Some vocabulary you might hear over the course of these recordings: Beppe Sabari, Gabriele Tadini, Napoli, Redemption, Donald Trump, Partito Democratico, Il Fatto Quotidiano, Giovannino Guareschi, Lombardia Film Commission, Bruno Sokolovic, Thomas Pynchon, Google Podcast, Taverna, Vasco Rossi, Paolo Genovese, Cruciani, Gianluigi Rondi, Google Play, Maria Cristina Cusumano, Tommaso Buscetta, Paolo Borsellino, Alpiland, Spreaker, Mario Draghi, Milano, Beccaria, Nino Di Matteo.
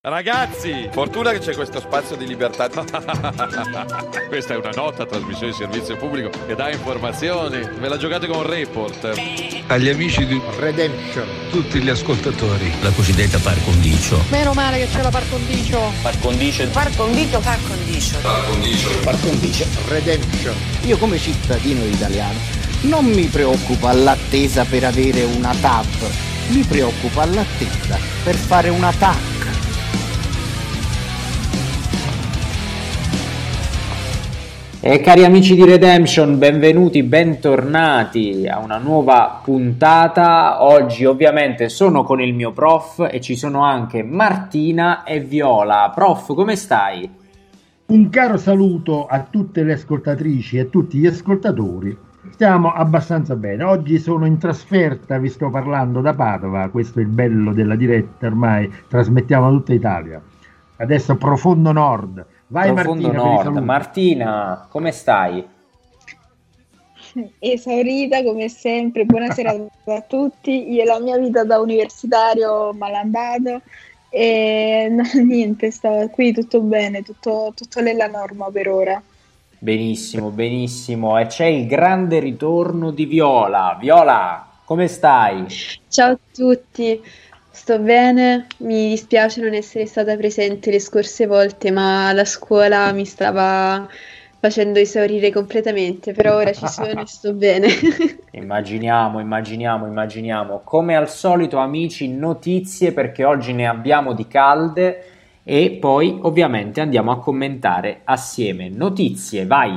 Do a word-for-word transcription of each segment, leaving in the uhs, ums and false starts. Ragazzi, fortuna che c'è questo spazio di libertà. Questa è una nota trasmissione di servizio pubblico che dà informazioni. Ve la giocate con un report. Agli amici di Redemption, tutti gli ascoltatori, la cosiddetta par condicio. Meno male che c'è la par condicio. Par condicio. Par condicio. Par condicio. Par condicio. Par condicio. Redemption. Io come cittadino italiano non mi preoccupa l'attesa per avere una T A P. Mi preoccupa l'attesa per fare una T A C. E cari amici di Redemption, benvenuti, bentornati a una nuova puntata. Oggi ovviamente sono con il mio prof e ci sono anche Martina e Viola. Prof, come stai? Un caro saluto a tutte le ascoltatrici e a tutti gli ascoltatori. Stiamo abbastanza bene. Oggi sono in trasferta, vi sto parlando da Padova. Questo è il bello della diretta, ormai trasmettiamo a tutta Italia. Adesso profondo nord. Vai Martina, nord. Martina, come stai? Esaurita come sempre, buonasera a tutti. Io la mia vita da universitario malandato e no, niente, sto qui tutto bene, tutto, tutto nella norma per ora. Benissimo, benissimo. E c'è il grande ritorno di Viola. Viola, come stai? Ciao a tutti. Sto bene, mi dispiace non essere stata presente le scorse volte, ma la scuola mi stava facendo esaurire completamente, però ora ci sono e sto bene. Immaginiamo, immaginiamo, immaginiamo. Come al solito amici, notizie perché oggi ne abbiamo di calde e poi ovviamente andiamo a commentare assieme. Notizie, vai!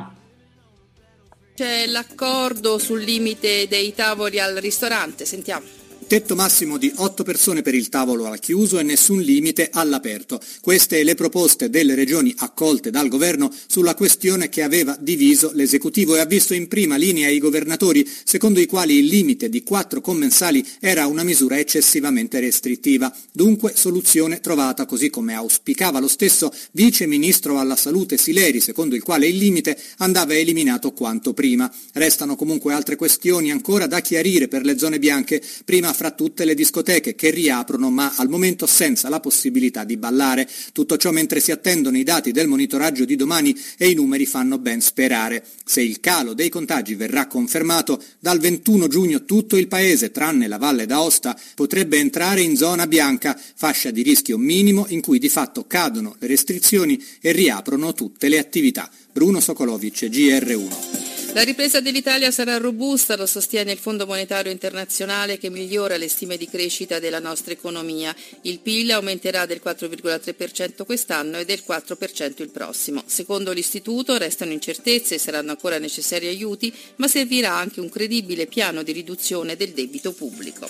C'è l'accordo sul limite dei tavoli al ristorante, sentiamo. Tetto massimo di otto persone per il tavolo al chiuso e nessun limite all'aperto. Queste le proposte delle regioni accolte dal governo sulla questione che aveva diviso l'esecutivo e ha visto in prima linea i governatori, secondo i quali il limite di quattro commensali era una misura eccessivamente restrittiva. Dunque soluzione trovata così come auspicava lo stesso vice ministro alla salute Sileri, secondo il quale il limite andava eliminato quanto prima. Restano comunque altre questioni ancora da chiarire per le zone bianche. Prima fra tutte le discoteche che riaprono ma al momento senza la possibilità di ballare. Tutto ciò mentre si attendono i dati del monitoraggio di domani e i numeri fanno ben sperare. Se il calo dei contagi verrà confermato, dal ventuno giugno tutto il paese, tranne la Valle d'Aosta, potrebbe entrare in zona bianca, fascia di rischio minimo in cui di fatto cadono le restrizioni e riaprono tutte le attività. Bruno Sokolovic, G R uno. La ripresa dell'Italia sarà robusta, lo sostiene il Fondo Monetario Internazionale che migliora le stime di crescita della nostra economia. Il P I L aumenterà del quattro virgola tre per cento quest'anno e del quattro per cento il prossimo. Secondo l'Istituto restano incertezze e saranno ancora necessari aiuti, ma servirà anche un credibile piano di riduzione del debito pubblico.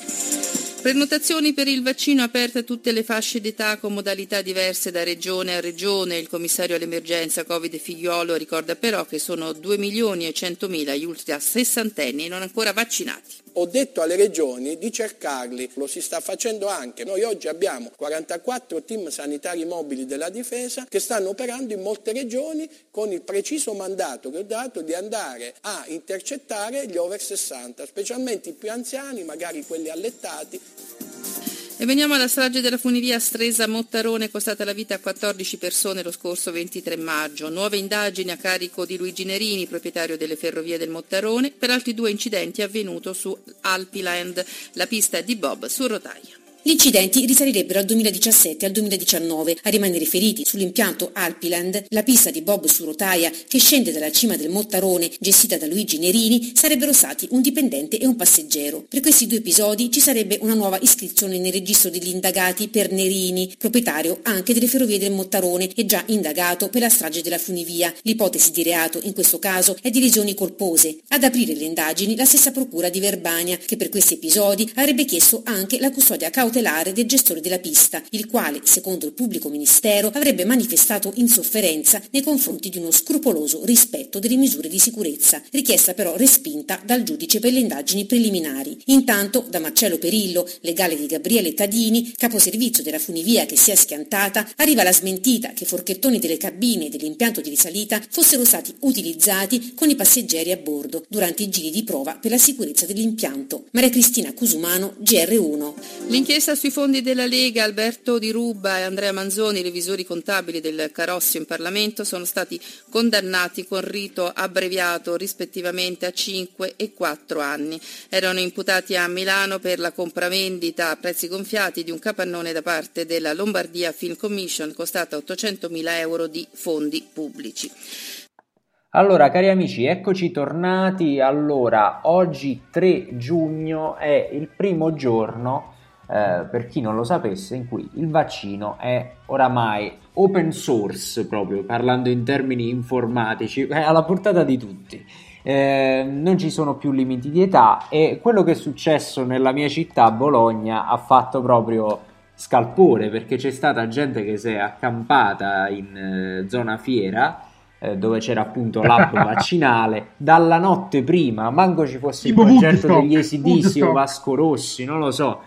Prenotazioni per il vaccino aperte a tutte le fasce d'età con modalità diverse da regione a regione. Il commissario all'emergenza Covid Figliolo ricorda però che sono due milioni e centomila gli ultra sessantenni non ancora vaccinati. Ho detto alle regioni di cercarli, lo si sta facendo anche. Noi oggi abbiamo quarantaquattro team sanitari mobili della difesa che stanno operando in molte regioni con il preciso mandato che ho dato di andare a intercettare gli over sessanta, specialmente i più anziani, magari quelli allettati. E veniamo alla strage della funivia Stresa-Mottarone, costata la vita a quattordici persone lo scorso ventitré maggio. Nuove indagini a carico di Luigi Nerini, proprietario delle ferrovie del Mottarone, per altri due incidenti avvenuto su Alpiland, la pista di bob su rotaia. Gli incidenti risalirebbero al duemiladiciassette e al duemiladiciannove, a rimanere feriti sull'impianto Alpiland, la pista di bob su rotaia che scende dalla cima del Mottarone, gestita da Luigi Nerini, sarebbero stati un dipendente e un passeggero. Per questi due episodi ci sarebbe una nuova iscrizione nel registro degli indagati per Nerini, proprietario anche delle ferrovie del Mottarone e già indagato per la strage della funivia. L'ipotesi di reato in questo caso è di lesioni colpose. Ad aprire le indagini la stessa procura di Verbania, che per questi episodi avrebbe chiesto anche la custodia cautelare cautelare del gestore della pista, il quale, secondo il pubblico ministero, avrebbe manifestato insofferenza nei confronti di uno scrupoloso rispetto delle misure di sicurezza, richiesta però respinta dal giudice per le indagini preliminari. Intanto, da Marcello Perillo, legale di Gabriele Tadini, caposervizio della funivia che si è schiantata, arriva la smentita che forchettoni delle cabine e dell'impianto di risalita fossero stati utilizzati con i passeggeri a bordo durante i giri di prova per la sicurezza dell'impianto. Maria Cristina Cusumano, G R uno. L'inchiesta sui fondi della Lega, Alberto Di Ruba e Andrea Manzoni, revisori contabili del Carroccio in Parlamento, sono stati condannati con rito abbreviato rispettivamente a cinque e quattro anni. Erano imputati a Milano per la compravendita a prezzi gonfiati di un capannone da parte della Lombardia Film Commission costata ottocentomila euro di fondi pubblici. Allora, cari amici, eccoci tornati. Allora, oggi tre giugno è il primo giorno, eh, per chi non lo sapesse, in cui il vaccino è oramai open source, proprio parlando in termini informatici, è alla portata di tutti. Eh, non ci sono più limiti di età, e quello che è successo nella mia città, Bologna, ha fatto proprio scalpore, perché c'è stata gente che si è accampata in eh, zona fiera, eh, dove c'era appunto l'app vaccinale, dalla notte prima, manco ci fosse il concerto degli Esidissi o Vasco Rossi, non lo so.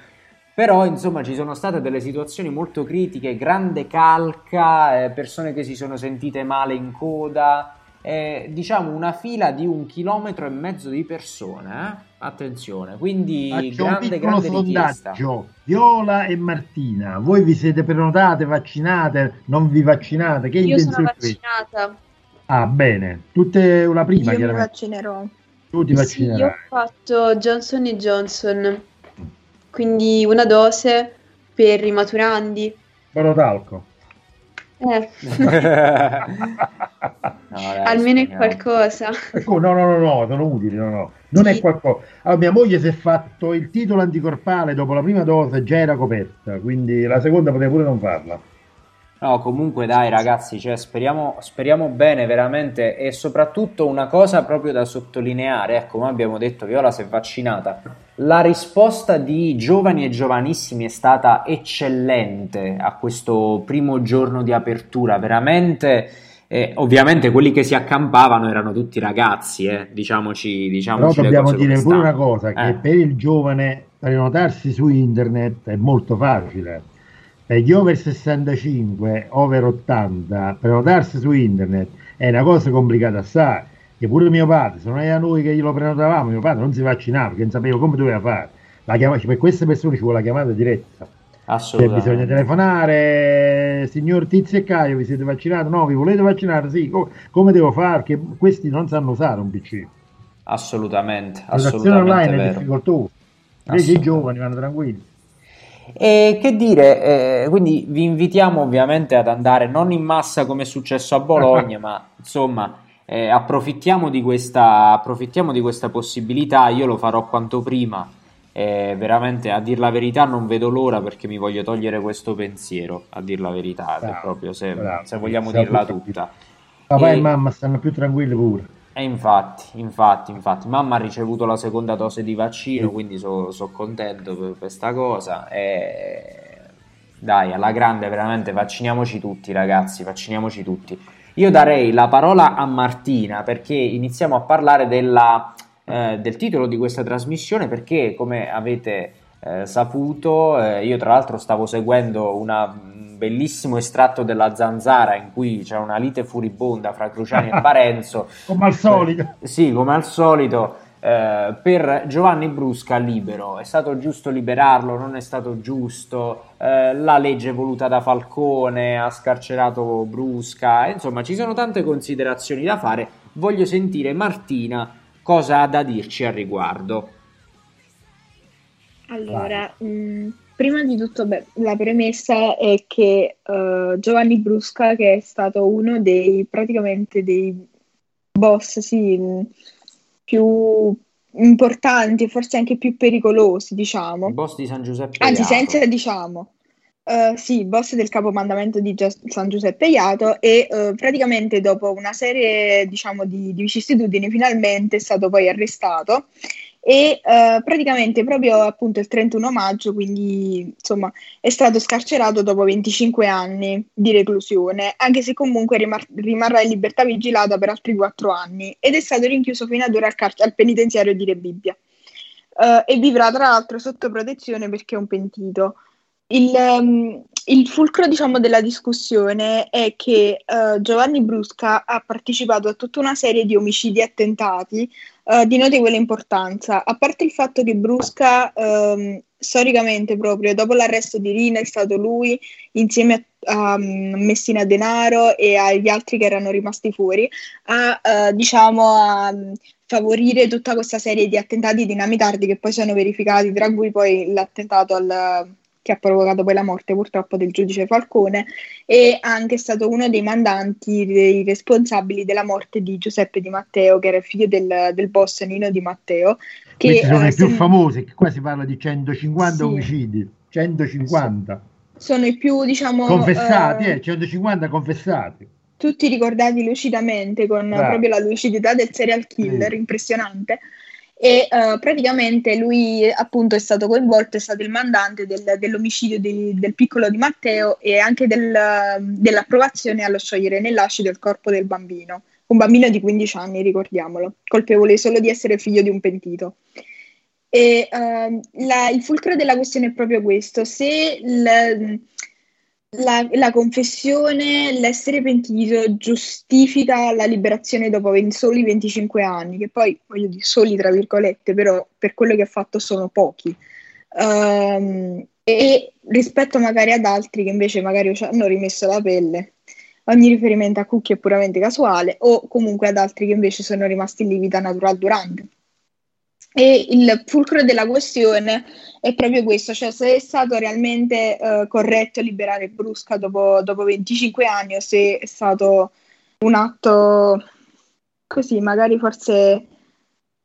Però insomma ci sono state delle situazioni molto critiche, grande calca, eh, persone che si sono sentite male in coda, eh, diciamo una fila di un chilometro e mezzo di persone, eh? Attenzione, quindi faccio grande, grande richiesta. Viola e Martina, voi vi siete prenotate, vaccinate, non vi vaccinate? Che io sono vaccinata. Ah bene, tutte la prima io chiaramente. Io mi vaccinerò. Tu ti vaccinerai. Sì, io ho fatto Johnson e Johnson. Quindi una dose per i maturandi. Borotalco. Eh. No, almeno è qualcosa. No, no, no, no, sono utili, no, no. Non sì. È qualcosa. Allora, mia moglie si è fatto il titolo anticorpale dopo la prima dose, già era coperta, quindi la seconda poteva pure non farla. No, comunque dai ragazzi, cioè, speriamo, speriamo bene veramente, e soprattutto una cosa proprio da sottolineare, ecco, come abbiamo detto, Viola si è vaccinata, la risposta di giovani e giovanissimi è stata eccellente a questo primo giorno di apertura, veramente, eh, ovviamente quelli che si accampavano erano tutti ragazzi, eh, diciamoci, diciamoci però dobbiamo dire pure una cosa, che eh. per il giovane prenotarsi su internet è molto facile. Per gli over sessantacinque, over ottanta, prenotarsi su internet è una cosa complicata assai, che pure mio padre, se non era noi che glielo prenotavamo, mio padre non si vaccinava perché non sapeva come doveva fare. La chiam- per queste persone ci vuole la chiamata diretta. Assolutamente. Cioè, bisogna telefonare, signor Tizio e Caio, vi siete vaccinati? No, vi volete vaccinare? Sì, come, come devo fare? Perché questi non sanno usare un P C. Assolutamente. La situazione online è difficoltosa, invece i giovani vanno tranquilli. E che dire, eh, quindi vi invitiamo ovviamente ad andare non in massa come è successo a Bologna, ma insomma eh, approfittiamo di questa approfittiamo di questa possibilità. Io lo farò quanto prima, eh, veramente, a dir la verità non vedo l'ora, perché mi voglio togliere questo pensiero, a dir la verità, bravo, proprio se, bravo, se vogliamo dirla tutta. Papà e, e mamma stanno più tranquilli pure. E infatti, infatti, infatti, mamma ha ricevuto la seconda dose di vaccino, quindi sono so contento per questa cosa. E dai, alla grande, veramente, vacciniamoci tutti ragazzi, vacciniamoci tutti. Io darei la parola a Martina, perché iniziamo a parlare della, eh, del titolo di questa trasmissione, perché come avete eh, saputo, eh, io tra l'altro stavo seguendo una... bellissimo estratto della Zanzara in cui c'è una lite furibonda fra Cruciani e Parenzo come al solito eh, sì come al solito eh, per Giovanni Brusca libero, è stato giusto liberarlo, non è stato giusto, eh, la legge voluta da Falcone ha scarcerato Brusca, insomma ci sono tante considerazioni da fare. Voglio sentire Martina cosa ha da dirci al riguardo. Allora prima di tutto, beh, la premessa è che uh, Giovanni Brusca, che è stato uno dei praticamente dei boss sì, più importanti, forse anche più pericolosi, diciamo. Il boss di San Giuseppe Iato. Anzi, senza diciamo, uh, sì, boss del capomandamento di San Giuseppe Iato, e uh, praticamente dopo una serie, diciamo, di, di vicissitudini, finalmente è stato poi arrestato. e eh, praticamente proprio appunto il trentuno maggio, quindi insomma è stato scarcerato dopo venticinque anni di reclusione, anche se comunque rimar- rimarrà in libertà vigilata per altri quattro anni, ed è stato rinchiuso fino ad ora al, car- al penitenziario di Rebibbia uh, e vivrà tra l'altro sotto protezione perché è un pentito. Il, um, il fulcro, diciamo, della discussione è che uh, Giovanni Brusca ha partecipato a tutta una serie di omicidi e attentati uh, di notevole importanza, a parte il fatto che Brusca um, storicamente proprio dopo l'arresto di Rina è stato lui, insieme a, a Messina Denaro e agli altri che erano rimasti fuori, a uh, diciamo a favorire tutta questa serie di attentati dinamitardi che poi sono verificati, tra cui poi l'attentato al... che ha provocato poi la morte purtroppo del giudice Falcone, e anche stato uno dei mandanti, dei responsabili della morte di Giuseppe Di Matteo, che era il figlio del, del boss Nino Di Matteo. Che questi sono eh, i più se... famosi, che qua si parla di centocinquanta sì. omicidi, centocinquanta. Sono i più, diciamo... Confessati, eh, eh centocinquanta confessati. Tutti ricordati lucidamente, con Bravo. proprio la lucidità del serial killer, sì. impressionante. E uh, praticamente lui appunto è stato coinvolto, è stato il mandante del, dell'omicidio di, del piccolo Di Matteo e anche del, dell'approvazione allo sciogliere nell'acido il corpo del bambino, un bambino di quindici anni, ricordiamolo, colpevole solo di essere figlio di un pentito. E uh, la, il fulcro della questione è proprio questo: se il, la, la confessione, l'essere pentito giustifica la liberazione dopo soli venticinque anni, che poi voglio dire soli tra virgolette, però per quello che ha fatto sono pochi, um, e rispetto magari ad altri che invece magari ci hanno rimesso la pelle. Ogni riferimento a Cucchi è puramente casuale, o comunque ad altri che invece sono rimasti lì vita natural durante. E il fulcro della questione è proprio questo, cioè se è stato realmente eh, corretto liberare Brusca dopo, dopo venticinque anni, o se è stato un atto così, magari forse...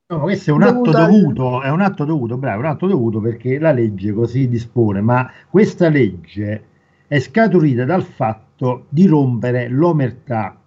No, questo è un dovuto atto dovuto, al... è un atto dovuto, bravo, un atto dovuto perché la legge così dispone, ma questa legge è scaturita dal fatto di rompere l'omertà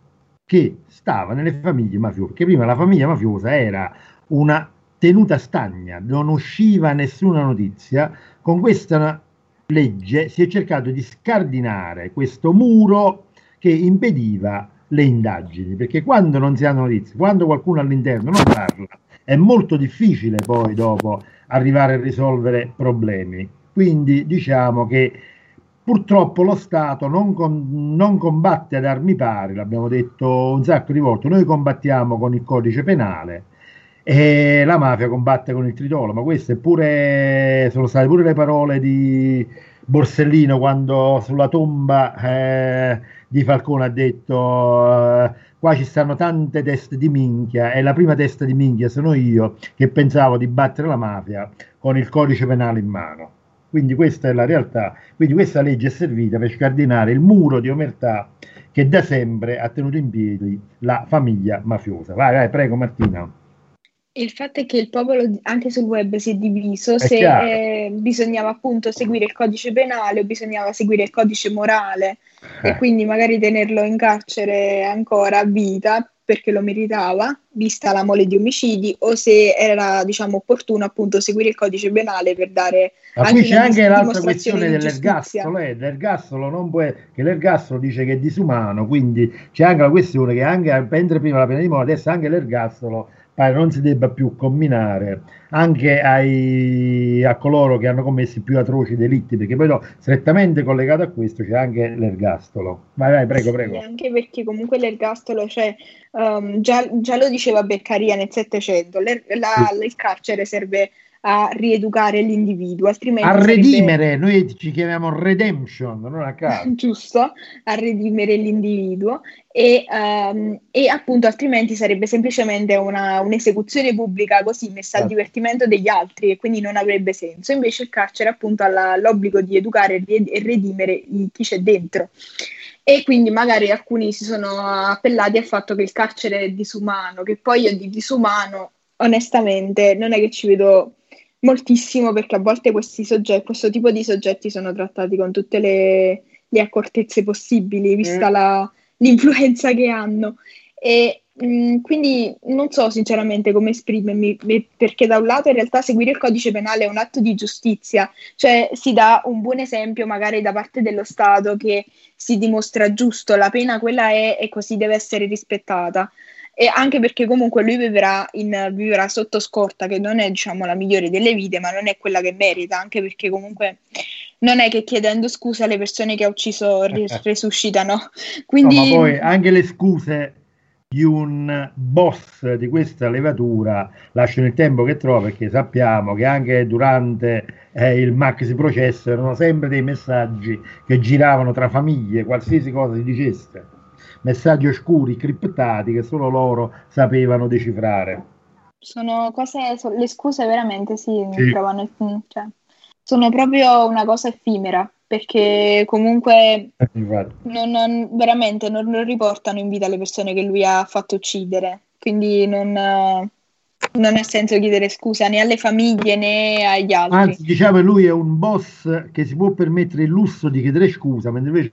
che stava nelle famiglie mafiose, che prima la famiglia mafiosa era una... tenuta stagna, non usciva nessuna notizia. Con questa legge si è cercato di scardinare questo muro che impediva le indagini, perché quando non si hanno notizie, quando qualcuno all'interno non parla, è molto difficile poi dopo arrivare a risolvere problemi. Quindi diciamo che purtroppo lo Stato non, con, non combatte ad armi pari, l'abbiamo detto un sacco di volte, noi combattiamo con il codice penale, e la mafia combatte con il tritolo, ma queste pure sono state pure le parole di Borsellino quando sulla tomba eh, di Falcone ha detto eh, qua ci stanno tante teste di minchia, e la prima testa di minchia sono io che pensavo di battere la mafia con il codice penale in mano. Quindi questa è la realtà, quindi questa legge è servita per scardinare il muro di omertà che da sempre ha tenuto in piedi la famiglia mafiosa. Vai, vai, prego Martina. Il fatto è che il popolo anche sul web si è diviso, è se eh, bisognava appunto seguire il codice penale o bisognava seguire il codice morale eh. e quindi magari tenerlo in carcere ancora a vita perché lo meritava, vista la mole di omicidi, o se era diciamo opportuno appunto seguire il codice penale per dare... Ma anche qui c'è anche l'altra questione dell'ergastolo, eh, l'ergastolo non può, che l'ergastolo dice che è disumano, quindi c'è anche la questione che anche mentre prima la pena di morte, adesso anche l'ergastolo pare non si debba più comminare anche ai, a coloro che hanno commesso più atroci delitti, perché poi no, strettamente collegato a questo c'è anche l'ergastolo. Vai, vai, prego, prego. Sì, anche perché comunque l'ergastolo, cioè, um, già, già lo diceva Beccaria nel Settecento, sì. il carcere serve a rieducare l'individuo, altrimenti... A redimere, sarebbe... noi ci chiamiamo Redemption, non a caso. Giusto, a redimere l'individuo e, um, e appunto altrimenti sarebbe semplicemente una, un'esecuzione pubblica così messa sì. al divertimento degli altri e quindi non avrebbe senso. Invece il carcere appunto ha l'obbligo di educare e redimere chi c'è dentro. E quindi magari alcuni si sono appellati al fatto che il carcere è disumano, che poi io di disumano onestamente non è che ci vedo... moltissimo, perché a volte questi soggetti, questo tipo di soggetti sono trattati con tutte le, le accortezze possibili, vista mm. la, l'influenza che hanno. E mh, quindi non so sinceramente come esprimermi, perché da un lato in realtà seguire il codice penale è un atto di giustizia, cioè si dà un buon esempio magari da parte dello Stato che si dimostra giusto, la pena quella è e così deve essere rispettata. E anche perché comunque lui vivrà, in, vivrà sotto scorta, che non è, diciamo, la migliore delle vite, ma non è quella che merita, anche perché comunque non è che chiedendo scusa alle persone che ha ucciso resuscitano. Quindi... No, ma poi anche le scuse di un boss di questa levatura lasciano il tempo che trova, perché sappiamo che anche durante eh, il maxi processo erano sempre dei messaggi che giravano tra famiglie, qualsiasi cosa si dicesse. Messaggi oscuri, criptati, che solo loro sapevano decifrare. Sono cose, so, le scuse veramente si sì, sì. trovano, cioè, sono proprio una cosa effimera, perché comunque non, non, veramente non, non riportano in vita le persone che lui ha fatto uccidere, quindi non, non ha senso chiedere scusa né alle famiglie né agli altri. Anzi, diciamo che lui è un boss che si può permettere il lusso di chiedere scusa, mentre invece...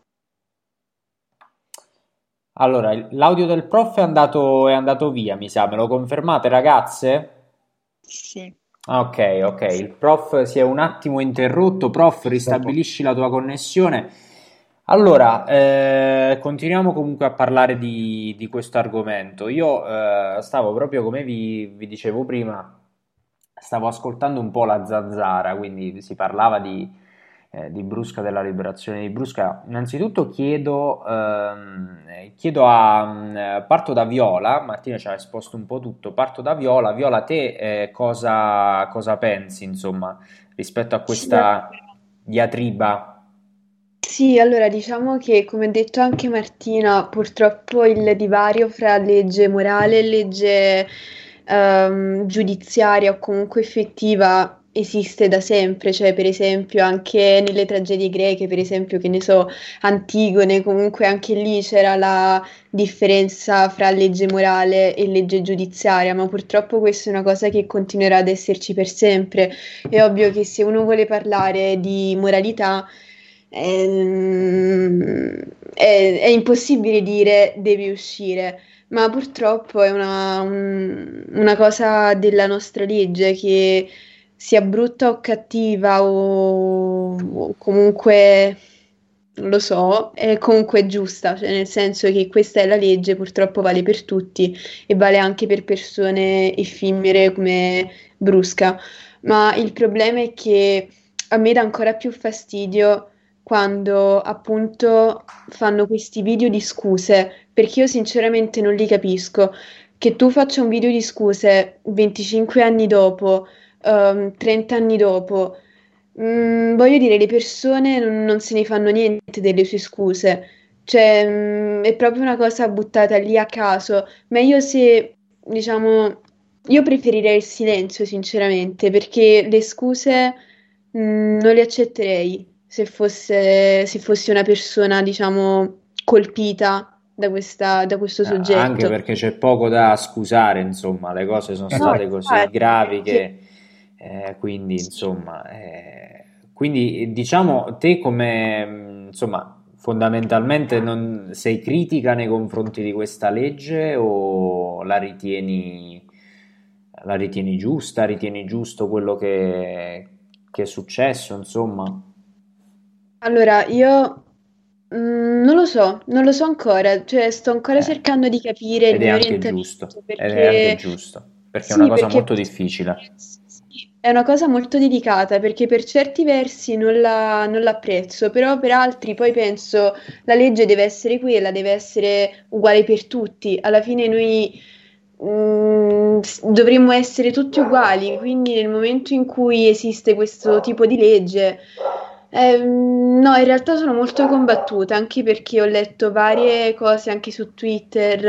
Allora, l'audio del prof è andato, è andato via, mi sa, me lo confermate ragazze? Sì. Ok, ok, il prof si è un attimo interrotto, prof ristabilisci la tua connessione. Allora, eh, continuiamo comunque a parlare di, di questo argomento. Io eh, stavo proprio, come vi, vi dicevo prima, stavo ascoltando un po' la Zanzara, quindi si parlava di, Eh, di Brusca, della liberazione di Brusca. Innanzitutto chiedo, ehm, chiedo a eh, parto da Viola. Martina ci ha esposto un po' tutto, parto da Viola. Viola, te eh, cosa, cosa pensi, insomma, rispetto a questa diatriba? Sì, allora diciamo che, come ha detto anche Martina, purtroppo il divario fra legge morale e legge ehm, giudiziaria o comunque effettiva esiste da sempre, cioè per esempio anche nelle tragedie greche, per esempio, che ne so, Antigone, comunque anche lì c'era la differenza fra legge morale e legge giudiziaria, ma purtroppo questa è una cosa che continuerà ad esserci per sempre. È ovvio che se uno vuole parlare di moralità ehm, è, è impossibile dire devi uscire, ma purtroppo è una, un, una cosa della nostra legge che sia brutta o cattiva o, o comunque, non lo so, è comunque giusta, cioè nel senso che questa è la legge, purtroppo vale per tutti e vale anche per persone effimere come Brusca. Ma il problema è che a me dà ancora più fastidio quando appunto fanno questi video di scuse, perché io sinceramente non li capisco. Che tu faccia un video di scuse venticinque anni dopo, Um, trenta anni dopo, mm, voglio dire, le persone non, non se ne fanno niente delle sue scuse, cioè mm, è proprio una cosa buttata lì a caso. Meglio se, diciamo, io preferirei il silenzio sinceramente, perché le scuse mm, non le accetterei se fosse, se fossi una persona, diciamo, colpita da, questa, da questo soggetto, anche perché c'è poco da scusare, insomma, le cose sono state no, così infatti, gravi che... Eh, quindi insomma eh, quindi diciamo te come, insomma, fondamentalmente non sei critica nei confronti di questa legge, o la ritieni la ritieni giusta, ritieni giusto quello che, che è successo, insomma? Allora io mh, non lo so non lo so ancora, cioè sto ancora eh, cercando di capire ed il mio orientamento, perché... ed è anche giusto, perché sì, è una cosa perché... molto difficile. È una cosa molto delicata, perché per certi versi non la, non l'apprezzo, però per altri poi penso la legge deve essere quella, deve essere uguale per tutti. Alla fine noi mh, dovremmo essere tutti uguali, quindi nel momento in cui esiste questo tipo di legge, eh, no, in realtà sono molto combattuta, anche perché ho letto varie cose anche su Twitter,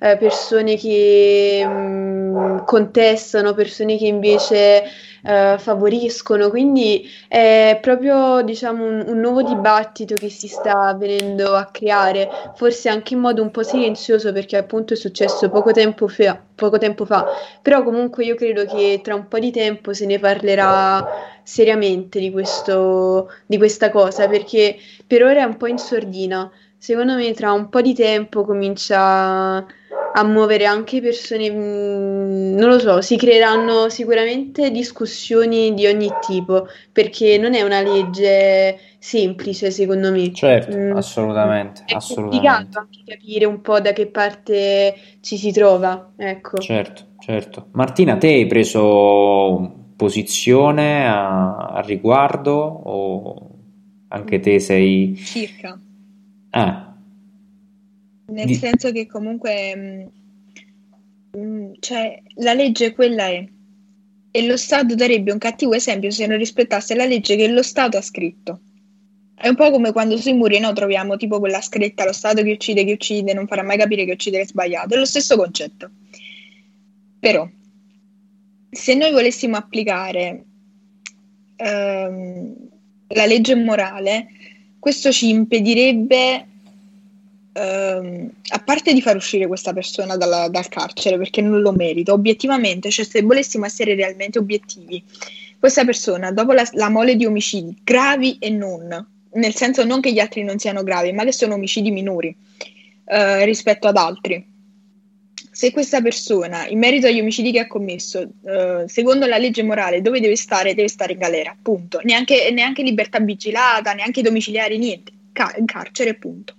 eh, persone che... Mh, contestano, persone che invece eh, favoriscono, quindi è proprio, diciamo, un, un nuovo dibattito che si sta venendo a creare, forse anche in modo un po' silenzioso, perché appunto è successo poco tempo fa, poco tempo fa. Però comunque io credo che tra un po' di tempo se ne parlerà seriamente di questo, di questa cosa, perché per ora è un po' in sordina. Secondo me tra un po' di tempo comincia a muovere anche persone, non lo so, si creeranno sicuramente discussioni di ogni tipo, perché non è una legge semplice, secondo me. Certo, mm, assolutamente. È assolutamente complicato anche capire un po' da che parte ci si trova, ecco. Certo, certo. Martina, te hai preso posizione al riguardo o anche te sei... Circa. Ah, nel di... senso che comunque mh, cioè, la legge quella è, e lo Stato darebbe un cattivo esempio se non rispettasse la legge che lo Stato ha scritto. È un po' come quando sui muri, no, troviamo tipo quella scritta: lo Stato che uccide, che uccide, non farà mai capire che uccidere è sbagliato. È lo stesso concetto. Però se noi volessimo applicare ehm, la legge morale, questo ci impedirebbe, Uh, a parte di far uscire questa persona dalla, dal carcere, perché non lo merita obiettivamente, cioè se volessimo essere realmente obiettivi, questa persona dopo la, la mole di omicidi gravi e non, nel senso non che gli altri non siano gravi, ma che sono omicidi minori uh, rispetto ad altri, se questa persona in merito agli omicidi che ha commesso uh, secondo la legge morale dove deve stare, deve stare in galera, punto. Neanche, neanche libertà vigilata, neanche domiciliari, niente, Ca- in carcere, punto.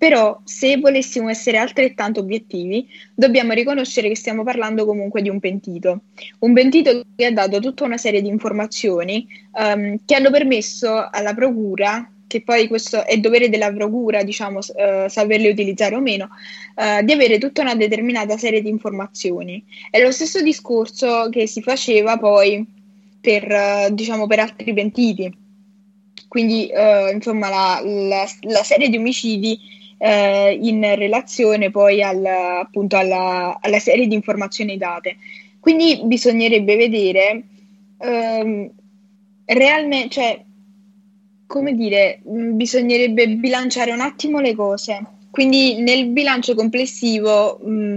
Però se volessimo essere altrettanto obiettivi, dobbiamo riconoscere che stiamo parlando comunque di un pentito. Un pentito che ha dato tutta una serie di informazioni um, che hanno permesso alla procura, che poi questo è dovere della procura, diciamo, uh, saperle utilizzare o meno, uh, di avere tutta una determinata serie di informazioni. È lo stesso discorso che si faceva poi per, uh, diciamo, per altri pentiti. Quindi, uh, insomma, la, la, la serie di omicidi Eh, in relazione poi al, appunto alla, alla serie di informazioni date. Quindi bisognerebbe vedere ehm, realmente, cioè, come dire, bisognerebbe bilanciare un attimo le cose. Quindi nel bilancio complessivo, mh,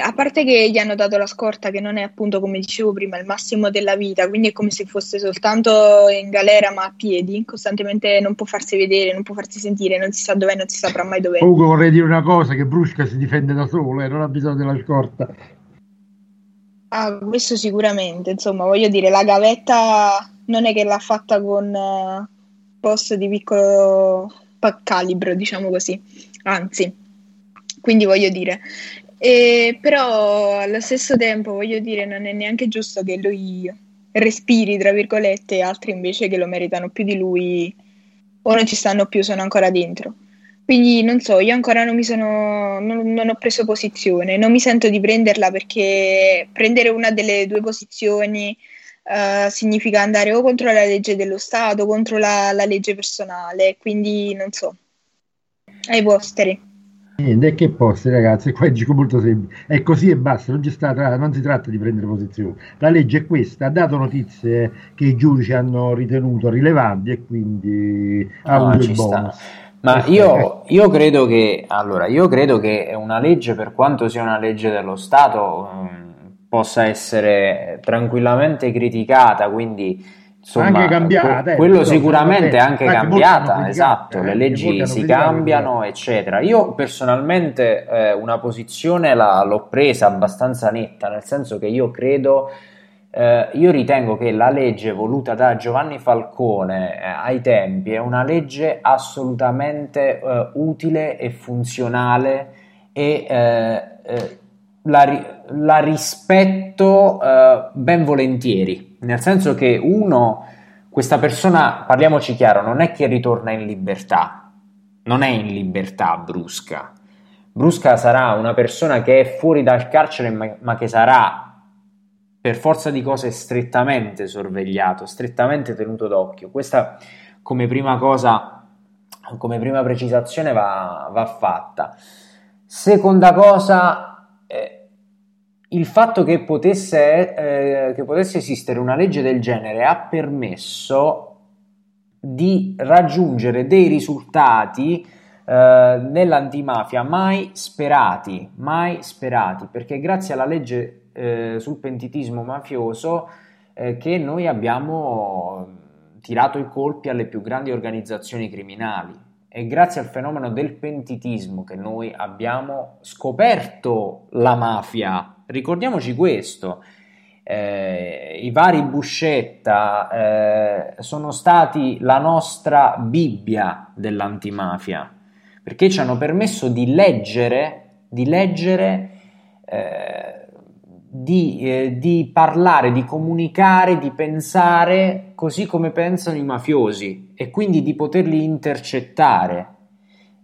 a parte che gli hanno dato la scorta, che non è, appunto, come dicevo prima, il massimo della vita, quindi è come se fosse soltanto in galera ma a piedi, costantemente non può farsi vedere, non può farsi sentire, non si sa dov'è, non si saprà mai dov'è. Ugo, vorrei dire una cosa, che Brusca si difende da solo e eh, non ha bisogno della scorta. Ah, questo sicuramente, insomma, voglio dire, la gavetta non è che l'ha fatta con eh, post di piccolo calibro, diciamo così, anzi, quindi voglio dire... Eh, però allo stesso tempo, voglio dire, non è neanche giusto che lui respiri, tra virgolette, altri invece che lo meritano più di lui o non ci stanno più, sono ancora dentro. Quindi non so, io ancora non mi sono non, non ho preso posizione, non mi sento di prenderla, perché prendere una delle due posizioni eh, significa andare o contro la legge dello Stato o contro la, la legge personale, quindi non so, ai posteri. Niente, che posti, ragazzi, qua è molto semplice, è così e basta, non, tra... non si tratta di prendere posizione, la legge è questa, ha dato notizie che i giudici hanno ritenuto rilevanti e quindi ha ah, avuto il bonus. Ma io, io credo che allora, io credo che una legge, per quanto sia una legge dello Stato, mh, possa essere tranquillamente criticata, quindi insomma, anche cambiata, eh, quello sicuramente è anche, anche cambiata, esatto, eh, le leggi si cambiano, eccetera. Io personalmente eh, una posizione la, l'ho presa abbastanza netta, nel senso che io credo, eh, io ritengo che la legge voluta da Giovanni Falcone eh, ai tempi è una legge assolutamente eh, utile e funzionale, e eh, eh, la, la rispetto eh, ben volentieri. Nel senso che uno, questa persona, parliamoci chiaro, non è che ritorna in libertà, non è in libertà Brusca. Brusca sarà una persona che è fuori dal carcere, ma, ma che sarà per forza di cose strettamente sorvegliato, strettamente tenuto d'occhio. Questa come prima cosa, come prima precisazione va, va fatta. Seconda cosa... Eh, Il fatto che potesse, eh, che potesse esistere una legge del genere ha permesso di raggiungere dei risultati eh, nell'antimafia mai sperati, mai sperati, perché grazie alla legge eh, sul pentitismo mafioso eh, che noi abbiamo tirato i colpi alle più grandi organizzazioni criminali. è grazie al fenomeno del pentitismo che noi abbiamo scoperto la mafia. Ricordiamoci questo. Eh, i vari Buscetta eh, sono stati la nostra Bibbia dell'antimafia, perché ci hanno permesso di leggere, di leggere, eh, di, eh, di parlare, di comunicare, di pensare così come pensano i mafiosi e quindi di poterli intercettare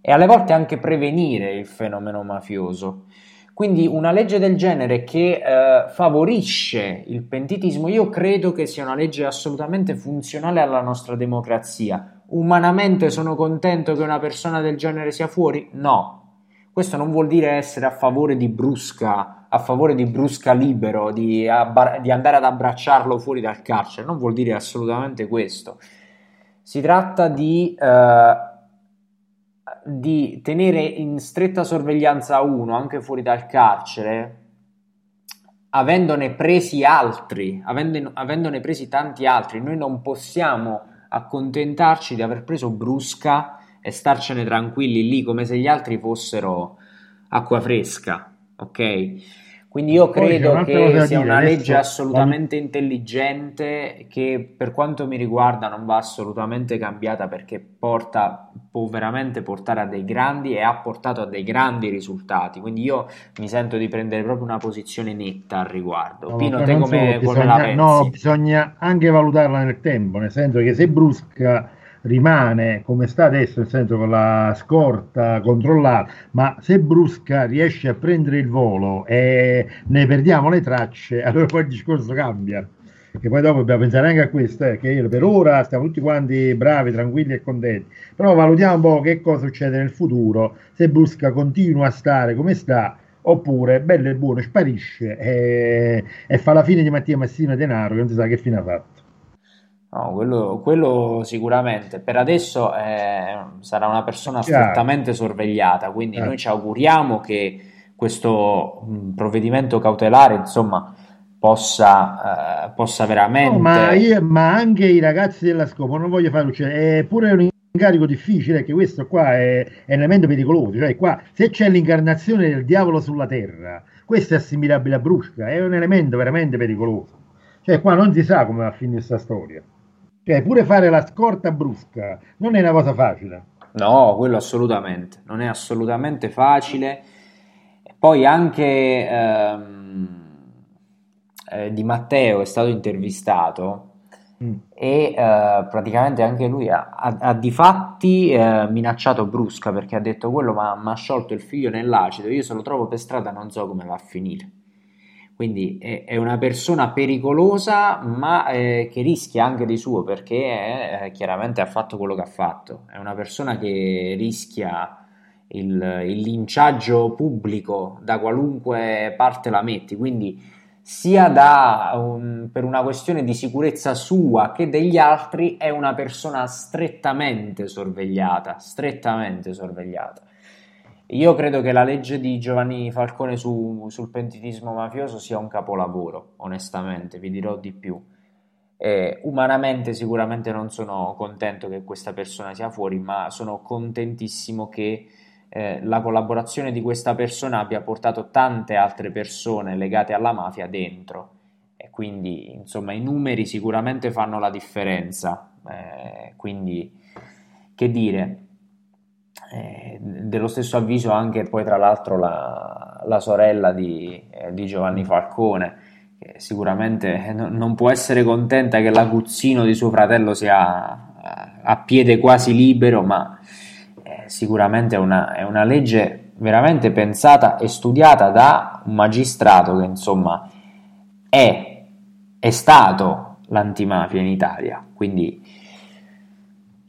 e alle volte anche prevenire il fenomeno mafioso. Quindi una legge del genere che eh, favorisce il pentitismo, io credo che sia una legge assolutamente funzionale alla nostra democrazia. Umanamente sono contento che una persona del genere sia fuori? No. Questo non vuol dire essere a favore di Brusca, a favore di Brusca libero, di, abba- di andare ad abbracciarlo fuori dal carcere. Non vuol dire assolutamente questo. Si tratta di... Eh, di tenere in stretta sorveglianza uno anche fuori dal carcere, avendone presi altri, avendone, avendone presi tanti altri. Noi non possiamo accontentarci di aver preso Brusca e starcene tranquilli lì come se gli altri fossero acqua fresca, ok? Quindi io credo che sia una legge assolutamente intelligente che per quanto mi riguarda non va assolutamente cambiata, perché porta, può veramente portare a dei grandi e ha portato a dei grandi risultati. Quindi io mi sento di prendere proprio una posizione netta al riguardo. No, Pino, te come, so, bisogna, come la pensi? No, bisogna anche valutarla nel tempo, nel senso che se Brusca rimane come sta adesso, nel senso con la scorta controllata, ma se Brusca riesce a prendere il volo e ne perdiamo le tracce, allora poi il discorso cambia. Che poi dopo dobbiamo pensare anche a questo, eh, che per ora stiamo tutti quanti bravi, tranquilli e contenti, però valutiamo un po' che cosa succede nel futuro, se Brusca continua a stare come sta oppure bello e buono sparisce e, e fa la fine di Mattia Messina Denaro, che non si sa che fine ha fatto. No, quello, quello sicuramente. Per adesso eh, sarà una persona strettamente sorvegliata, quindi eh. noi ci auguriamo che questo mh, provvedimento cautelare, insomma, possa, eh, possa veramente... No, ma, io, ma anche i ragazzi della scopo, non voglio far uccidere, è pure un incarico difficile, che questo qua è, è un elemento pericoloso, cioè qua se c'è l'incarnazione del diavolo sulla terra, questo è assimilabile a Brusca, è un elemento veramente pericoloso. Cioè qua non si sa come va a finire questa storia. Cioè, pure fare la scorta Brusca non è una cosa facile. No, quello assolutamente, non è assolutamente facile. Poi anche ehm, eh, Di Matteo è stato intervistato mm. e eh, praticamente anche lui ha, ha, ha di fatti eh, minacciato Brusca, perché ha detto quello ma ha sciolto il figlio nell'acido, io se lo trovo per strada non so come va a finire. Quindi è una persona pericolosa, ma eh, che rischia anche di suo, perché eh, chiaramente ha fatto quello che ha fatto. È una persona che rischia il, il linciaggio pubblico da qualunque parte la metti, quindi sia da un, per una questione di sicurezza sua che degli altri è una persona strettamente sorvegliata, strettamente sorvegliata. Io credo che la legge di Giovanni Falcone su, sul pentitismo mafioso sia un capolavoro, onestamente, vi dirò di più. Eh, umanamente sicuramente non sono contento che questa persona sia fuori, ma sono contentissimo che eh, la collaborazione di questa persona abbia portato tante altre persone legate alla mafia dentro. E quindi, insomma, i numeri sicuramente fanno la differenza. Eh, quindi, che dire... Eh, dello stesso avviso anche poi tra l'altro la, la sorella di, eh, di Giovanni Falcone, che sicuramente no, non può essere contenta che l'aguzzino di suo fratello sia a, a piede quasi libero, ma eh, sicuramente è una, è una legge veramente pensata e studiata da un magistrato che insomma è, è stato l'antimafia in Italia. Quindi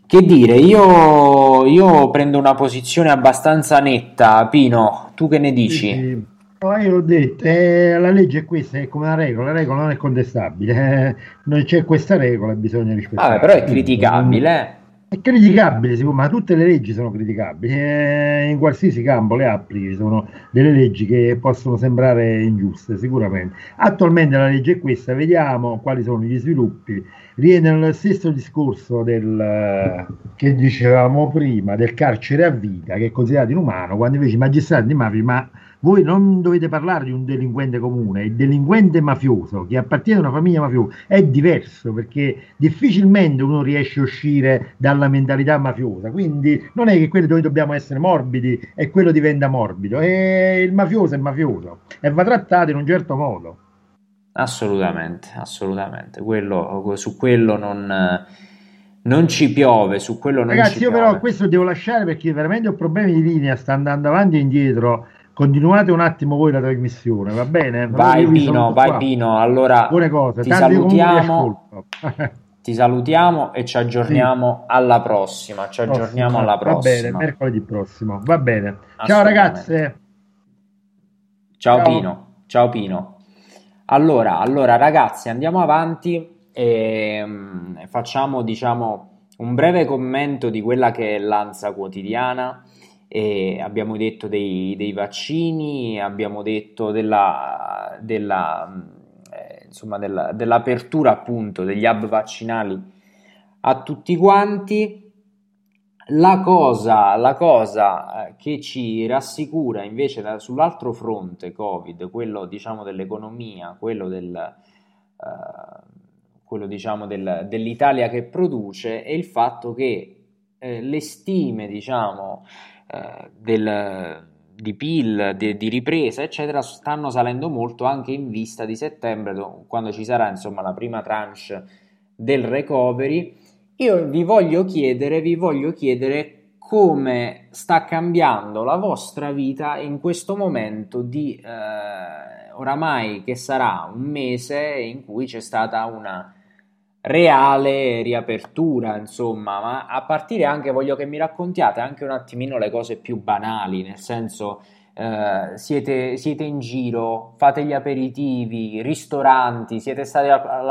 che dire, io, io prendo una posizione abbastanza netta, Pino, tu che ne dici? Sì, no, io l'ho detto, eh, la legge è questa, è come una regola, la regola non è contestabile, eh, non c'è questa regola, bisogna rispettarla. Ah, però è criticabile. È criticabile, ma tutte le leggi sono criticabili, eh, in qualsiasi campo le applichi, sono delle leggi che possono sembrare ingiuste, sicuramente. Attualmente la legge è questa, vediamo quali sono gli sviluppi. rientra nello stesso discorso del, che dicevamo prima, del carcere a vita, che è considerato inumano, quando invece i magistrati di mafia, ma voi non dovete parlare di un delinquente comune, il delinquente mafioso che appartiene a una famiglia mafiosa è diverso, perché difficilmente uno riesce a uscire dalla mentalità mafiosa, quindi non è che quelli noi dobbiamo essere morbidi e quello diventa morbido, e il mafioso è mafioso e va trattato in un certo modo. Assolutamente, assolutamente, quello, su quello non... non ci piove, su quello non Ragazzi, ci piove. Ragazzi, io però questo devo lasciare perché veramente ho problemi di linea, sta andando avanti e indietro. Continuate un attimo voi la trasmissione, va bene? Vai Pino, vai qua. Pino, allora buone cose. Ti Tanti salutiamo, ti salutiamo e ci aggiorniamo sì. alla prossima, ci aggiorniamo prossimo. alla prossima. Va bene, mercoledì prossimo, va bene. Ciao ragazze. Ciao, ciao Pino, ciao Pino. Allora, allora ragazzi, andiamo avanti. E facciamo diciamo un breve commento di quella che è l'Ansa Quotidiana. E abbiamo detto dei, dei vaccini, abbiamo detto della, della eh, insomma della, dell'apertura appunto degli hub vaccinali a tutti quanti. La cosa, la cosa che ci rassicura invece da, sull'altro fronte Covid, quello diciamo dell'economia, quello del eh, quello diciamo del, dell'Italia che produce, è il fatto che eh, le stime diciamo eh, del, di P I L, de, di ripresa eccetera stanno salendo molto anche in vista di settembre, quando ci sarà insomma la prima tranche del recovery. Io vi voglio chiedere, vi voglio chiedere come sta cambiando la vostra vita in questo momento di eh, oramai che sarà un mese in cui c'è stata una reale riapertura, insomma, ma a partire anche voglio che mi raccontiate anche un attimino le cose più banali, nel senso eh, siete, siete in giro, fate gli aperitivi, ristoranti, siete stati al, al,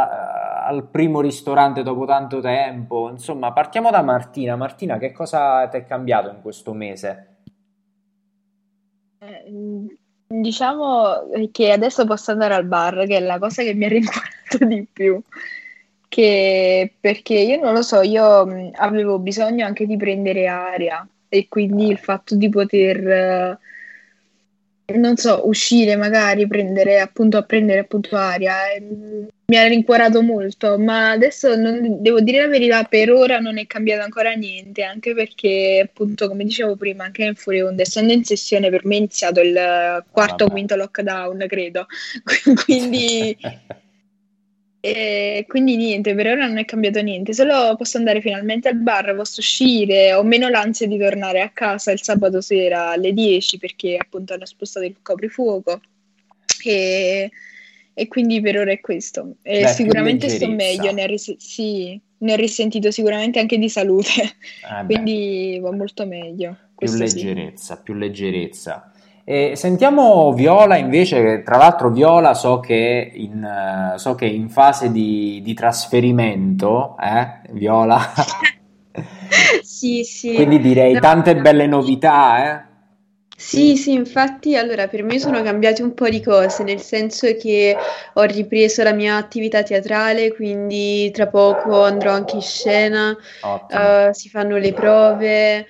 al primo ristorante dopo tanto tempo, insomma partiamo da Martina. Martina, che cosa ti è cambiato in questo mese? Eh, diciamo che adesso posso andare al bar, che è la cosa che mi ha rincuorato di più. Che perché io non lo so, io avevo bisogno anche di prendere aria e quindi il fatto di poter, non so, uscire magari, prendere appunto a prendere appunto aria, e mi ha rincuorato molto, ma adesso non, devo dire la verità, per ora non è cambiato ancora niente, anche perché appunto come dicevo prima, anche nel fuori onda, essendo in sessione per me è iniziato il quarto o quinto lockdown, credo, quindi... E quindi niente, per ora non è cambiato niente, solo posso andare finalmente al bar, posso uscire, ho meno l'ansia di tornare a casa il sabato sera alle dieci perché appunto hanno spostato il coprifuoco e, e quindi per ora è questo. E beh, sicuramente sto meglio, ne ho, ris- sì, ne ho risentito sicuramente anche di salute, eh quindi va molto meglio. Più leggerezza, sì. più leggerezza. E sentiamo Viola invece, tra l'altro Viola so che è in, so che è in fase di, di trasferimento, eh Viola? Sì, sì. Quindi direi no, tante no. belle novità, eh? Sì, sì, infatti, allora per me sono cambiate un po' di cose, nel senso che ho ripreso la mia attività teatrale, quindi tra poco andrò anche in scena, uh, si fanno le prove...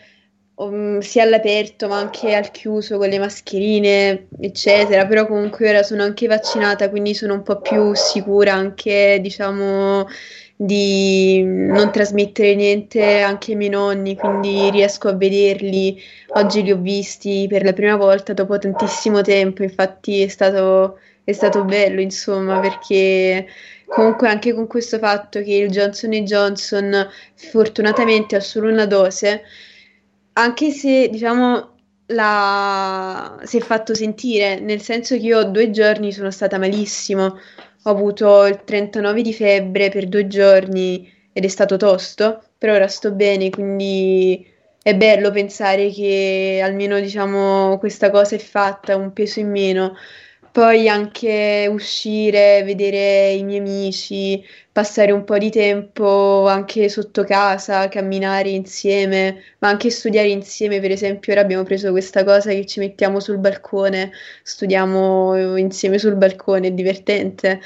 Um, sia all'aperto ma anche al chiuso con le mascherine eccetera, però comunque ora sono anche vaccinata, quindi sono un po' più sicura anche diciamo di non trasmettere niente anche ai miei nonni, quindi riesco a vederli, oggi li ho visti per la prima volta dopo tantissimo tempo, infatti è stato, è stato bello insomma, perché comunque anche con questo fatto che il Johnson and Johnson fortunatamente ha solo una dose, anche se diciamo la... si è fatto sentire, nel senso che io due giorni sono stata malissimo, ho avuto il trentanove di febbre per due giorni ed è stato tosto, però ora sto bene, quindi è bello pensare che almeno diciamo questa cosa è fatta, un peso in meno. poi anche uscire, vedere i miei amici, passare un po' di tempo anche sotto casa, camminare insieme, ma anche studiare insieme. Per esempio, ora abbiamo preso questa cosa che ci mettiamo sul balcone, studiamo insieme sul balcone, è divertente.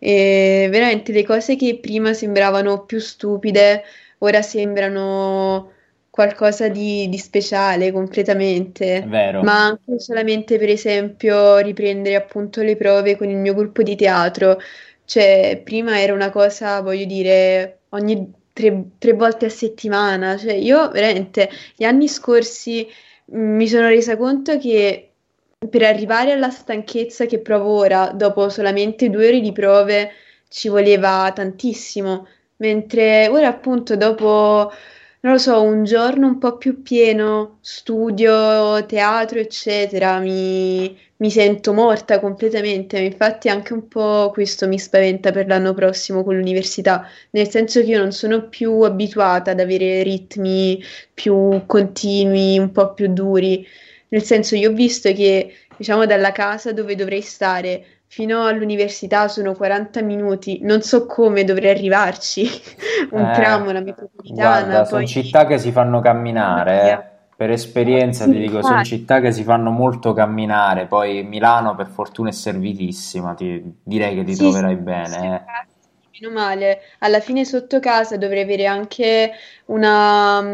E veramente le cose che prima sembravano più stupide, ora sembrano qualcosa di, di speciale completamente. Vero. Ma anche solamente, per esempio, riprendere appunto le prove con il mio gruppo di teatro. Cioè, prima era una cosa, voglio dire, ogni tre, tre volte a settimana. Cioè, io veramente gli anni scorsi mh, mi sono resa conto che per arrivare alla stanchezza che provo ora, dopo solamente due ore di prove, ci voleva tantissimo. Mentre ora appunto dopo, non lo so, un giorno un po' più pieno, studio, teatro, eccetera, mi, mi sento morta completamente. Infatti anche un po' questo mi spaventa per l'anno prossimo con l'università, nel senso che io non sono più abituata ad avere ritmi più continui, un po' più duri. Nel senso, io ho visto che, diciamo, dalla casa dove dovrei stare fino all'università sono quaranta minuti, non so come dovrei arrivarci, un eh, tram, una metropolitana. Guarda, sono poi città che si fanno camminare, eh. Per esperienza ti dico, sono città che si fanno molto camminare, poi Milano per fortuna è servitissima, ti, direi che ti sì, troverai sì, bene. Sì, eh. Meno male, alla fine sotto casa dovrei avere anche una, um,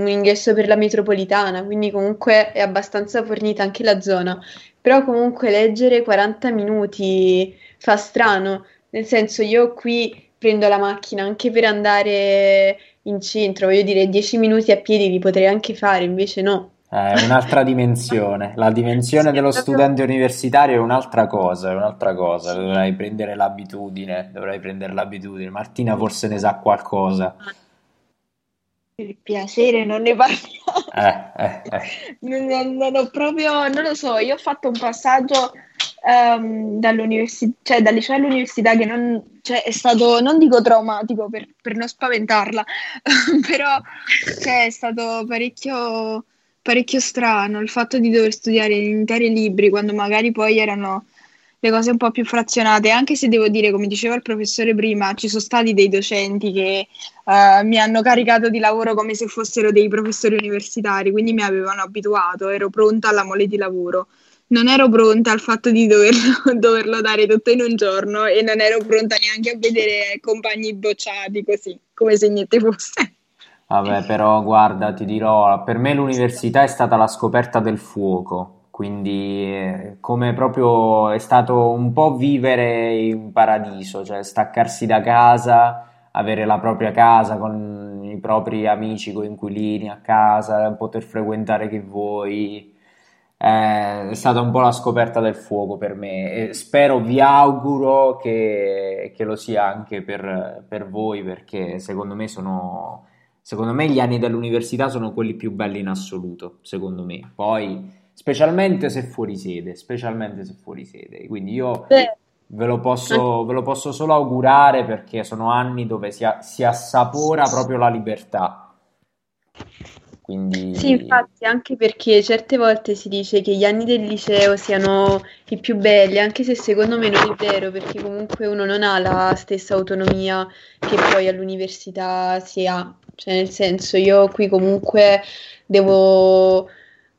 un ingresso per la metropolitana, quindi comunque è abbastanza fornita anche la zona. Però comunque leggere quaranta minuti fa strano, nel senso, io qui prendo la macchina anche per andare in centro, voglio dire dieci minuti a piedi li potrei anche fare, invece no. È eh, un'altra dimensione, la dimensione sì, dello proprio studente universitario è un'altra cosa, è un'altra cosa, sì. Dovrai prendere l'abitudine, dovrai prendere l'abitudine, Martina forse ne sa qualcosa. Per piacere, non ne parliamo. Eh, eh, eh. Non, non ho proprio, non lo so, io ho fatto un passaggio um, dall'università, cioè dal liceo all'università che non, cioè, è stato, non dico traumatico per, per non spaventarla, però cioè, è stato parecchio, parecchio strano il fatto di dover studiare interi libri quando magari poi erano le cose un po' più frazionate, anche se devo dire, come diceva il professore prima, ci sono stati dei docenti che uh, mi hanno caricato di lavoro come se fossero dei professori universitari, quindi mi avevano abituato, ero pronta alla mole di lavoro. Non ero pronta al fatto di doverlo, doverlo dare tutto in un giorno e non ero pronta neanche a vedere compagni bocciati così, come se niente fosse. Vabbè, però guarda, ti dirò, per me l'università è stata la scoperta del fuoco. Quindi come proprio è stato un po' vivere in paradiso, cioè staccarsi da casa, avere la propria casa con i propri amici, coinquilini a casa, poter frequentare chi vuoi, eh, è stata un po' la scoperta del fuoco per me e spero, vi auguro che, che lo sia anche per, per voi, perché secondo me sono, secondo me gli anni dell'università sono quelli più belli in assoluto, secondo me. Poi specialmente se fuori sede, specialmente se fuori sede, quindi io ve lo posso, ve lo posso solo augurare, perché sono anni dove si, a, si assapora proprio la libertà. Quindi sì, infatti, anche perché certe volte si dice che gli anni del liceo siano i più belli, anche se secondo me non è vero, perché comunque uno non ha la stessa autonomia che poi all'università si ha, cioè nel senso, io qui comunque devo...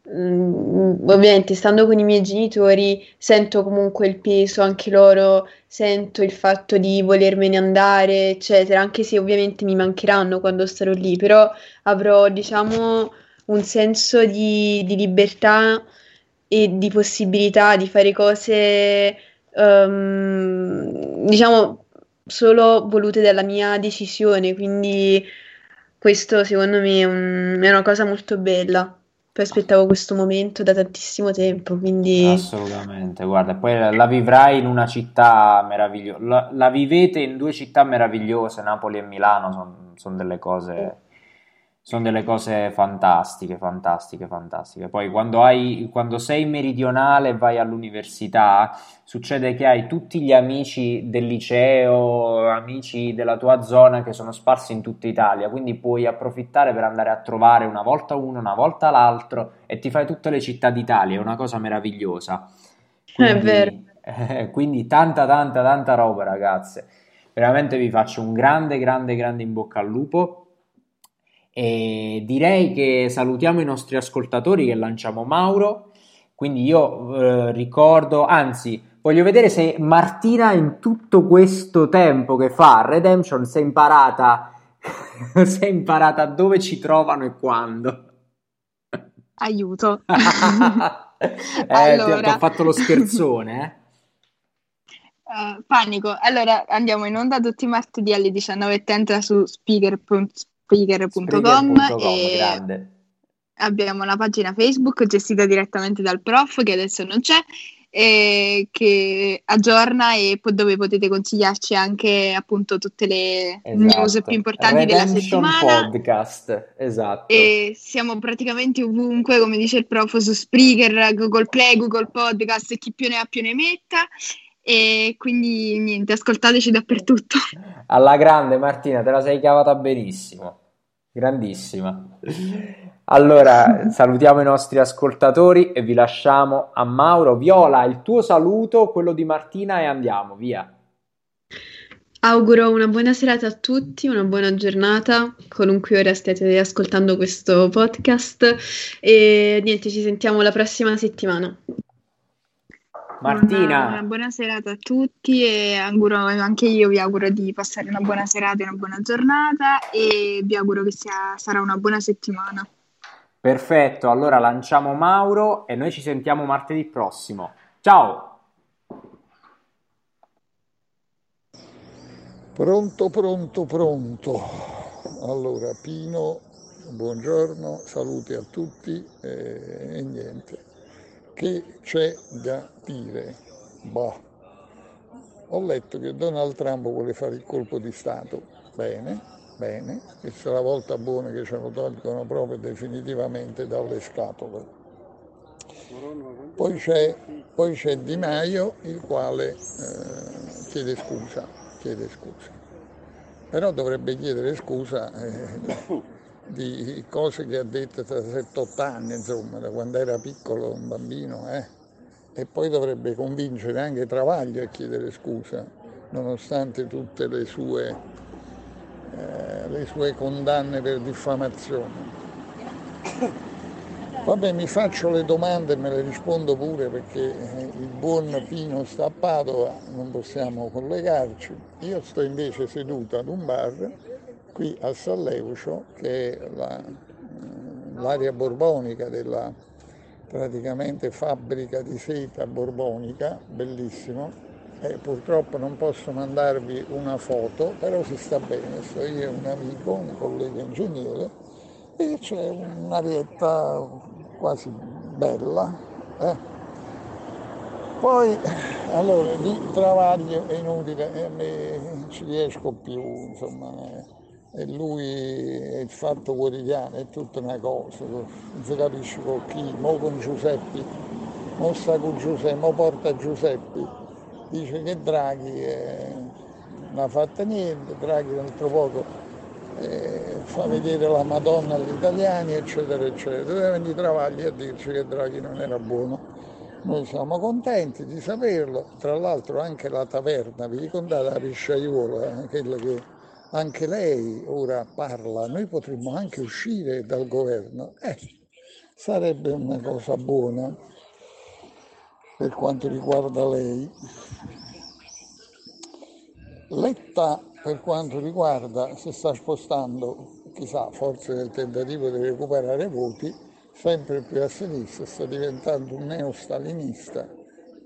ovviamente stando con i miei genitori sento comunque il peso, anche loro, sento il fatto di volermene andare eccetera, anche se ovviamente mi mancheranno quando starò lì, però avrò, diciamo, un senso di, di libertà e di possibilità di fare cose um, diciamo solo volute dalla mia decisione, quindi questo secondo me è, un, è una cosa molto bella. Poi aspettavo questo momento da tantissimo tempo, quindi... Assolutamente, guarda, poi la vivrai in una città meravigliosa, la, la vivete in due città meravigliose, Napoli e Milano, sono son delle cose, son delle cose fantastiche, fantastiche, fantastiche. Poi quando, hai, quando sei meridionale e vai all'università, succede che hai tutti gli amici del liceo, amici della tua zona che sono sparsi in tutta Italia, quindi puoi approfittare per andare a trovare una volta uno, una volta l'altro e ti fai tutte le città d'Italia, è una cosa meravigliosa. Quindi, è vero. eh, quindi tanta tanta tanta roba, ragazze, veramente vi faccio un grande grande grande in bocca al lupo. E direi che salutiamo i nostri ascoltatori, che lanciamo Mauro, quindi io eh, ricordo, anzi voglio vedere se Martina in tutto questo tempo che fa Redemption si è imparata si è imparata dove ci trovano e quando. Aiuto. eh, allora. Ti ho fatto lo scherzone, eh? uh, panico. Allora andiamo in onda tutti i martedì alle diciannove e trenta su Spreaker punto com e grande. Abbiamo la pagina Facebook gestita direttamente dal prof, che adesso non c'è, e che aggiorna e po- dove potete consigliarci anche appunto tutte le esatto. news più importanti Redemption della settimana podcast, esatto, e siamo praticamente ovunque, come dice il prof, su Spreaker, Google Play, Google Podcast e chi più ne ha più ne metta. E quindi niente, ascoltateci dappertutto. Alla grande Martina, te la sei cavata benissimo, grandissima. Allora salutiamo i nostri ascoltatori e vi lasciamo a Mauro. Viola, il tuo saluto, quello di Martina, e andiamo via. Auguro una buona serata a tutti, una buona giornata, qualunque ora stiate ascoltando questo podcast, e niente, ci sentiamo la prossima settimana. Martina, una, una buona serata a tutti, e auguro, anche io vi auguro di passare una buona serata e una buona giornata, e vi auguro che sia, sarà una buona settimana. Perfetto, allora lanciamo Mauro e noi ci sentiamo martedì prossimo. Ciao. Pronto, pronto, pronto. Allora Pino, buongiorno, saluti a tutti e, e niente. Che c'è da dire? Boh. Ho letto che Donald Trump vuole fare il colpo di Stato. Bene, bene, questa è la volta buona che ce lo tolgono proprio definitivamente dalle scatole. Poi c'è, poi c'è Di Maio, il quale eh, chiede scusa, chiede scusa. Però dovrebbe chiedere scusa Eh, di cose che ha detto tra sette otto anni, insomma, da quando era piccolo, un bambino, eh? E poi dovrebbe convincere anche Travaglio a chiedere scusa, nonostante tutte le sue, eh, le sue condanne per diffamazione. Vabbè, mi faccio le domande e me le rispondo pure, perché il buon Pino sta a Padova, non possiamo collegarci. Io sto invece seduto ad un bar qui a San Leucio, che è la, l'area borbonica della praticamente fabbrica di seta borbonica, bellissimo, e purtroppo non posso mandarvi una foto, però si sta bene, sto io e un amico, un collega ingegnere, e c'è un'arietta quasi bella. Eh. Poi, allora, di Travaglio è inutile, e a me ci riesco più, insomma, e lui è il Fatto Quotidiano, è tutta una cosa, non si capisce con chi, mo con Giuseppe, mo sta con Giuseppe, mo porta Giuseppe, dice che Draghi è, non ha fatto niente, Draghi d'altro poco eh, fa vedere la Madonna agli italiani, eccetera, eccetera, e ogni Travaglio a dirci che Draghi non era buono. Noi siamo contenti di saperlo, tra l'altro anche la taverna, vi ricordate la Pisciaiuola, eh, quella che anche lei ora parla, noi potremmo anche uscire dal governo, eh, sarebbe una cosa buona per quanto riguarda lei. Letta, per quanto riguarda, si sta spostando, chissà, forse nel tentativo di recuperare voti, sempre più a sinistra, sta diventando un neo-stalinista,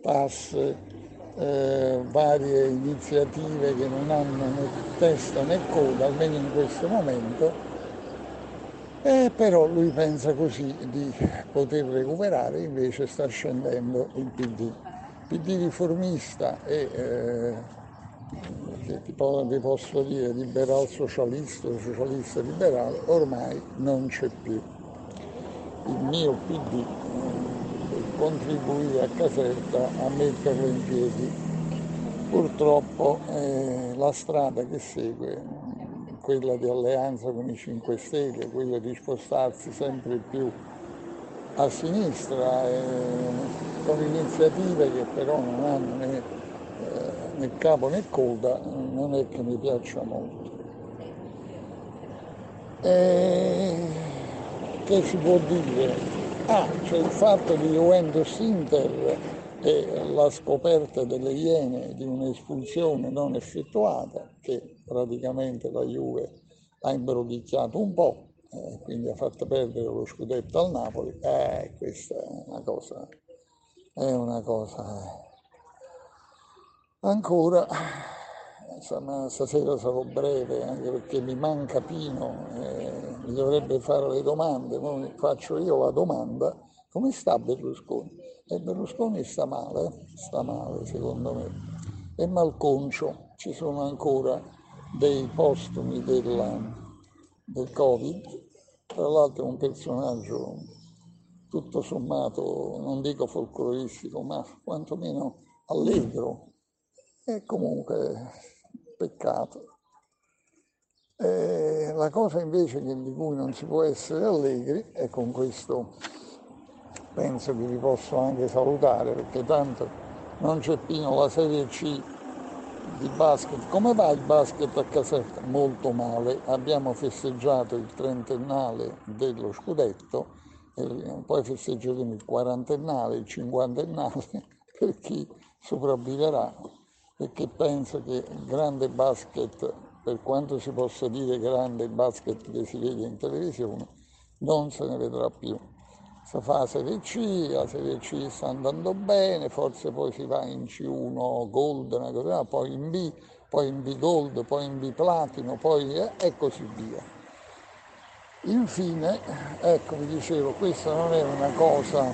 tasse, Eh, varie iniziative che non hanno né testa né coda, almeno in questo momento, eh, però lui pensa così di poter recuperare, invece sta scendendo il P D. P D riformista e, eh, che tipo, vi posso dire, liberal socialista, socialista liberale, ormai non c'è più. Il mio P D contribuire a Caserta a metterlo in piedi. Purtroppo eh, la strada che segue, quella di alleanza con i cinque Stelle, quella di spostarsi sempre più a sinistra, eh, con iniziative che però non hanno né, eh, né capo né coda, non è che mi piaccia molto. E che si può dire? Ah, c'è il fatto di Juventus-Inter e la scoperta delle Iene di un'espulsione non effettuata, che praticamente la Juve ha imbrodicchiato un po', eh, quindi ha fatto perdere lo scudetto al Napoli. Eh, questa è una cosa, è una cosa... Ancora, insomma, stasera sarò breve, anche perché mi manca Pino, eh, mi dovrebbe fare le domande, poi faccio io la domanda. Come sta Berlusconi? E Berlusconi sta male, sta male secondo me, è malconcio, ci sono ancora dei postumi della, del Covid, tra l'altro è un personaggio tutto sommato, non dico folcloristico, ma quantomeno allegro, e comunque peccato. E la cosa invece di cui non si può essere allegri, e con questo penso che vi posso anche salutare, perché tanto non c'è Pino, la Serie C di basket. Come va il basket a Caserta? Molto male. Abbiamo festeggiato il trentennale dello scudetto, e poi festeggeremo il quarantennale, il cinquantennale, per chi sopravviverà, perché penso che il grande basket, per quanto si possa dire grande il basket che si vede in televisione, non se ne vedrà più. Si fa la Serie C, la Serie C sta andando bene, forse poi si va in C uno Gold, una cosa, poi in B, poi in B Gold, poi in B Platino, poi eh, e così via. Infine, ecco, vi dicevo, questa non è una cosa,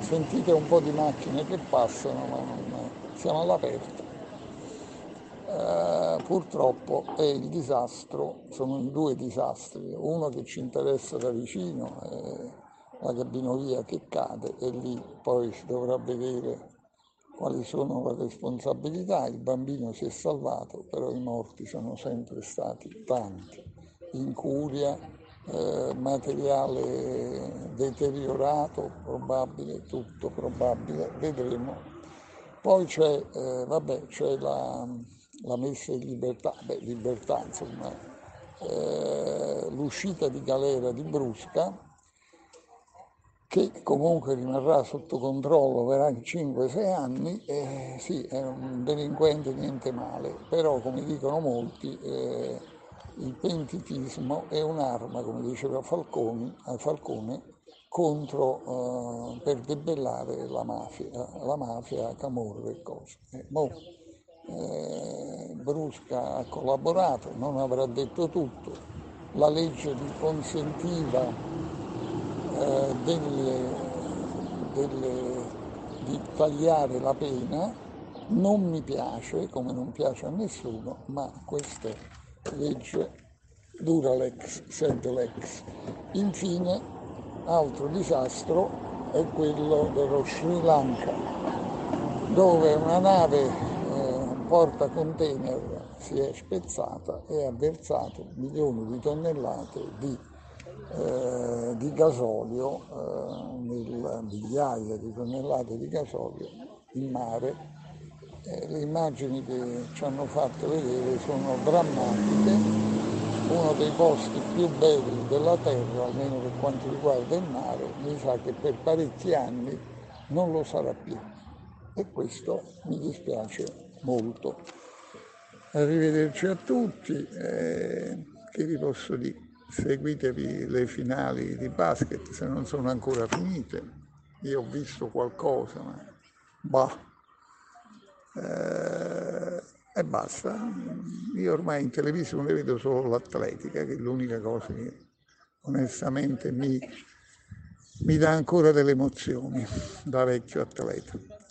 sentite un po' di macchine che passano, ma non, siamo all'aperto. Eh, purtroppo è il disastro, sono due disastri, uno che ci interessa da vicino, eh, la cabinovia che cade, e lì poi si dovrà vedere quali sono le responsabilità. Il bambino si è salvato, però i morti sono sempre stati tanti. Incuria, eh, materiale deteriorato, probabile, tutto probabile, vedremo. Poi c'è, eh, vabbè, c'è la, la messa in libertà, beh, libertà insomma, eh, l'uscita di galera di Brusca, che comunque rimarrà sotto controllo per cinque sei anni. Eh, sì, è un delinquente niente male, però come dicono molti, eh, il pentitismo è un'arma, come diceva Falcone, Falcone contro, eh, per debellare la mafia, la mafia, Camorra e cose. Eh, boh, eh, Brusca ha collaborato, non avrà detto tutto, la legge gli consentiva Delle, delle, di tagliare la pena. Non mi piace, come non piace a nessuno, ma questa legge dura l'ex, sed l'ex. Infine, altro disastro è quello dello Sri Lanka, dove una nave, eh, porta container si è spezzata e ha versato milioni di tonnellate di Eh, di gasolio, eh, nel, migliaia di tonnellate di gasolio in mare. Eh, le immagini che ci hanno fatto vedere sono drammatiche, uno dei posti più belli della terra, almeno per quanto riguarda il mare, mi sa che per parecchi anni non lo sarà più, e questo mi dispiace molto. Arrivederci a tutti, eh, che vi posso dire? Seguitevi le finali di basket se non sono ancora finite. Io ho visto qualcosa, ma bah. Eh, e basta. Io ormai in televisione vedo solo l'atletica, che è l'unica cosa che onestamente mi, mi dà ancora delle emozioni da vecchio atleta.